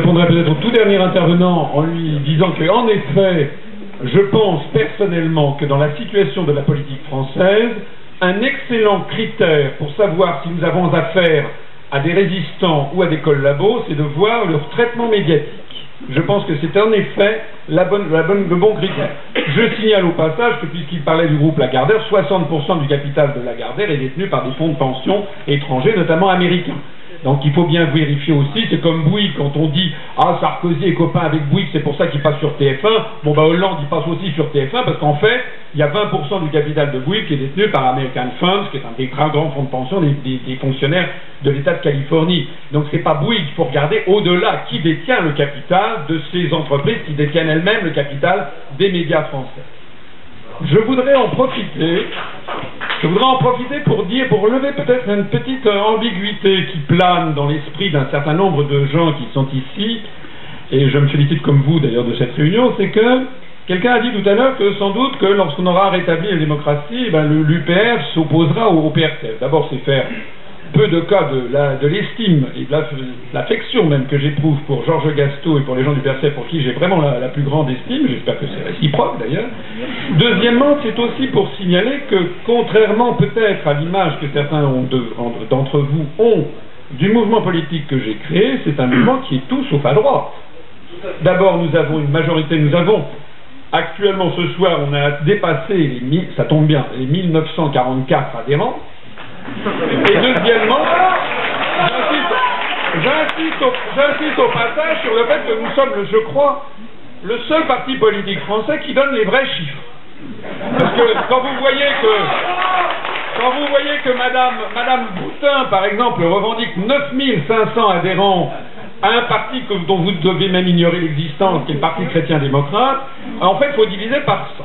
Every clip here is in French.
répondrai peut-être au tout dernier intervenant en lui disant que, en effet, je pense personnellement que dans la situation de la politique française, un excellent critère pour savoir si nous avons affaire à des résistants ou à des collabos, c'est de voir leur traitement médiatique. Je pense que c'est en effet le bon critère. Je signale au passage que, puisqu'il parlait du groupe Lagardère, 60% du capital de Lagardère est détenu par des fonds de pension étrangers, notamment américains. Donc il faut bien vérifier aussi, c'est comme Bouygues, quand on dit « Ah, Sarkozy est copain avec Bouygues, c'est pour ça qu'il passe sur TF1», bon bah Hollande il passe aussi sur TF1, parce qu'en fait, il y a 20% du capital de Bouygues qui est détenu par American Funds, qui est un des très grands fonds de pension des fonctionnaires de l'État de Californie. Donc c'est pas Bouygues, il faut regarder au-delà qui détient le capital de ces entreprises qui détiennent elles-mêmes le capital des médias français. Je voudrais en profiter pour dire, pour lever peut-être une petite ambiguïté qui plane dans l'esprit d'un certain nombre de gens qui sont ici, et je me félicite comme vous d'ailleurs de cette réunion, c'est que quelqu'un a dit tout à l'heure que sans doute que lorsqu'on aura rétabli la démocratie, l'UPR s'opposera au PRTF. D'abord, c'est faire peu de cas de l'estime et de l'affection même que j'éprouve pour Georges Gaston et pour les gens du PRTF, pour qui j'ai vraiment la plus grande estime, j'espère que c'est réciproque d'ailleurs. Deuxièmement, c'est aussi pour signaler que, contrairement peut-être à l'image que certains d'entre vous ont du mouvement politique que j'ai créé, c'est un mouvement qui est tout sauf à droite. D'abord, nous avons une majorité, nous avons... Actuellement, ce soir, on a dépassé, ça tombe bien, les 1944 adhérents. Et deuxièmement, j'insiste au passage sur le fait que nous sommes, je crois, le seul parti politique français qui donne les vrais chiffres. Parce que quand vous voyez que Madame Boutin, par exemple, revendique 9500 adhérents à un parti dont vous devez même ignorer l'existence, qui est le Parti Chrétien-Démocrate, en fait, il faut diviser par 100.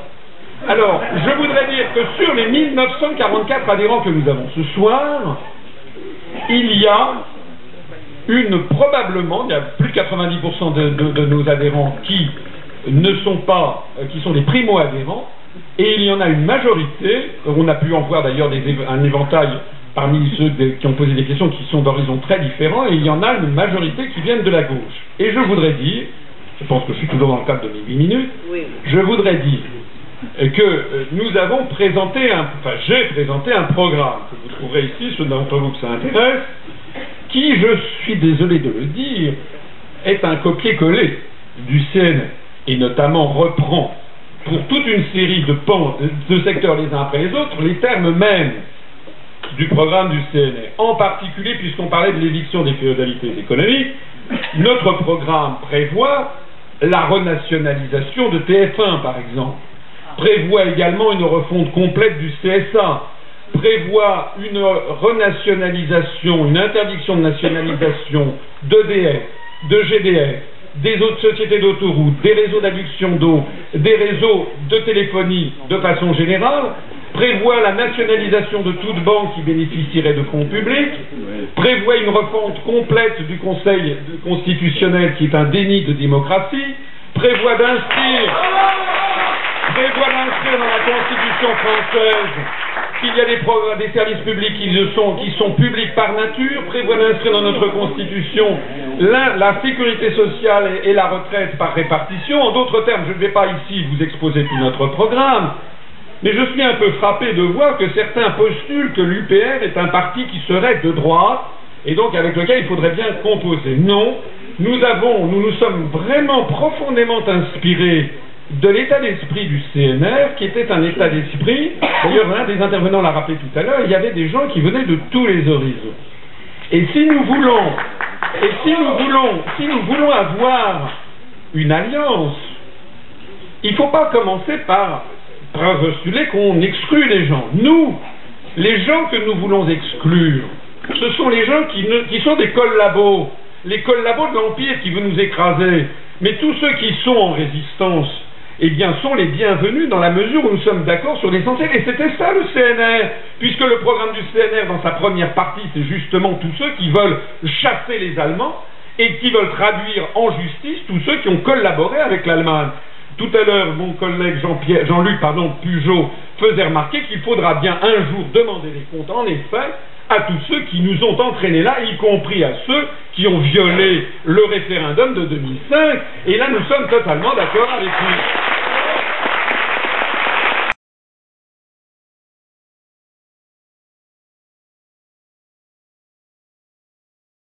Alors, je voudrais dire que sur les 1944 adhérents que nous avons ce soir, il y a probablement, il y a plus de 90% de nos adhérents qui sont des primo-adhérents, et il y en a une majorité, on a pu en voir d'ailleurs un éventail parmi ceux qui ont posé des questions qui sont d'horizons très différents, et il y en a une majorité qui viennent de la gauche. Et je voudrais dire, je pense que je suis toujours dans le cadre de mes 8 minutes, oui. Je voudrais dire que nous avons présenté, j'ai présenté un programme que vous trouverez ici, ceux d'entre vous que ça intéresse, qui, je suis désolé de le dire, est un copier-coller du CNR, et notamment reprend pour toute une série de secteurs les uns après les autres, les termes mêmes du programme du CNR. En particulier, puisqu'on parlait de l'éviction des féodalités économiques, notre programme prévoit la renationalisation de TF1, par exemple, prévoit également une refonte complète du CSA, prévoit une renationalisation, une interdiction de nationalisation d'EDF, de GDF, des autres sociétés d'autoroutes, des réseaux d'adduction d'eau, des réseaux de téléphonie de façon générale, prévoit la nationalisation de toute banque qui bénéficierait de fonds publics, prévoit une refonte complète du Conseil constitutionnel qui est un déni de démocratie, prévoit d'inscrire dans la Constitution française qu'il y a des services publics qui sont publics par nature, prévoit d'inscrire dans notre Constitution la sécurité sociale et la retraite par répartition. En d'autres termes, je ne vais pas ici vous exposer tout notre programme, mais je suis un peu frappé de voir que certains postulent que l'UPR est un parti qui serait de droite et donc avec lequel il faudrait bien composer. Non, nous sommes vraiment profondément inspirés de l'état d'esprit du CNR, qui était un état d'esprit, d'ailleurs l'un des intervenants l'a rappelé tout à l'heure, il y avait des gens qui venaient de tous les horizons. Et si nous voulons avoir une alliance, il ne faut pas commencer par postuler qu'on exclut les gens. Nous, les gens que nous voulons exclure, ce sont les gens qui sont des collabos, les collabos de l'Empire qui veut nous écraser. Mais tous ceux qui sont en résistance, eh bien, sont les bienvenus dans la mesure où nous sommes d'accord sur l'essentiel. Et c'était ça le CNR, puisque le programme du CNR, dans sa première partie, c'est justement tous ceux qui veulent chasser les Allemands et qui veulent traduire en justice tous ceux qui ont collaboré avec l'Allemagne. Tout à l'heure, mon collègue Jean-Luc Pujot faisait remarquer qu'il faudra bien un jour demander des comptes, en effet, à tous ceux qui nous ont entraînés là, y compris à ceux qui ont violé le référendum de 2005, et là nous sommes totalement d'accord avec lui.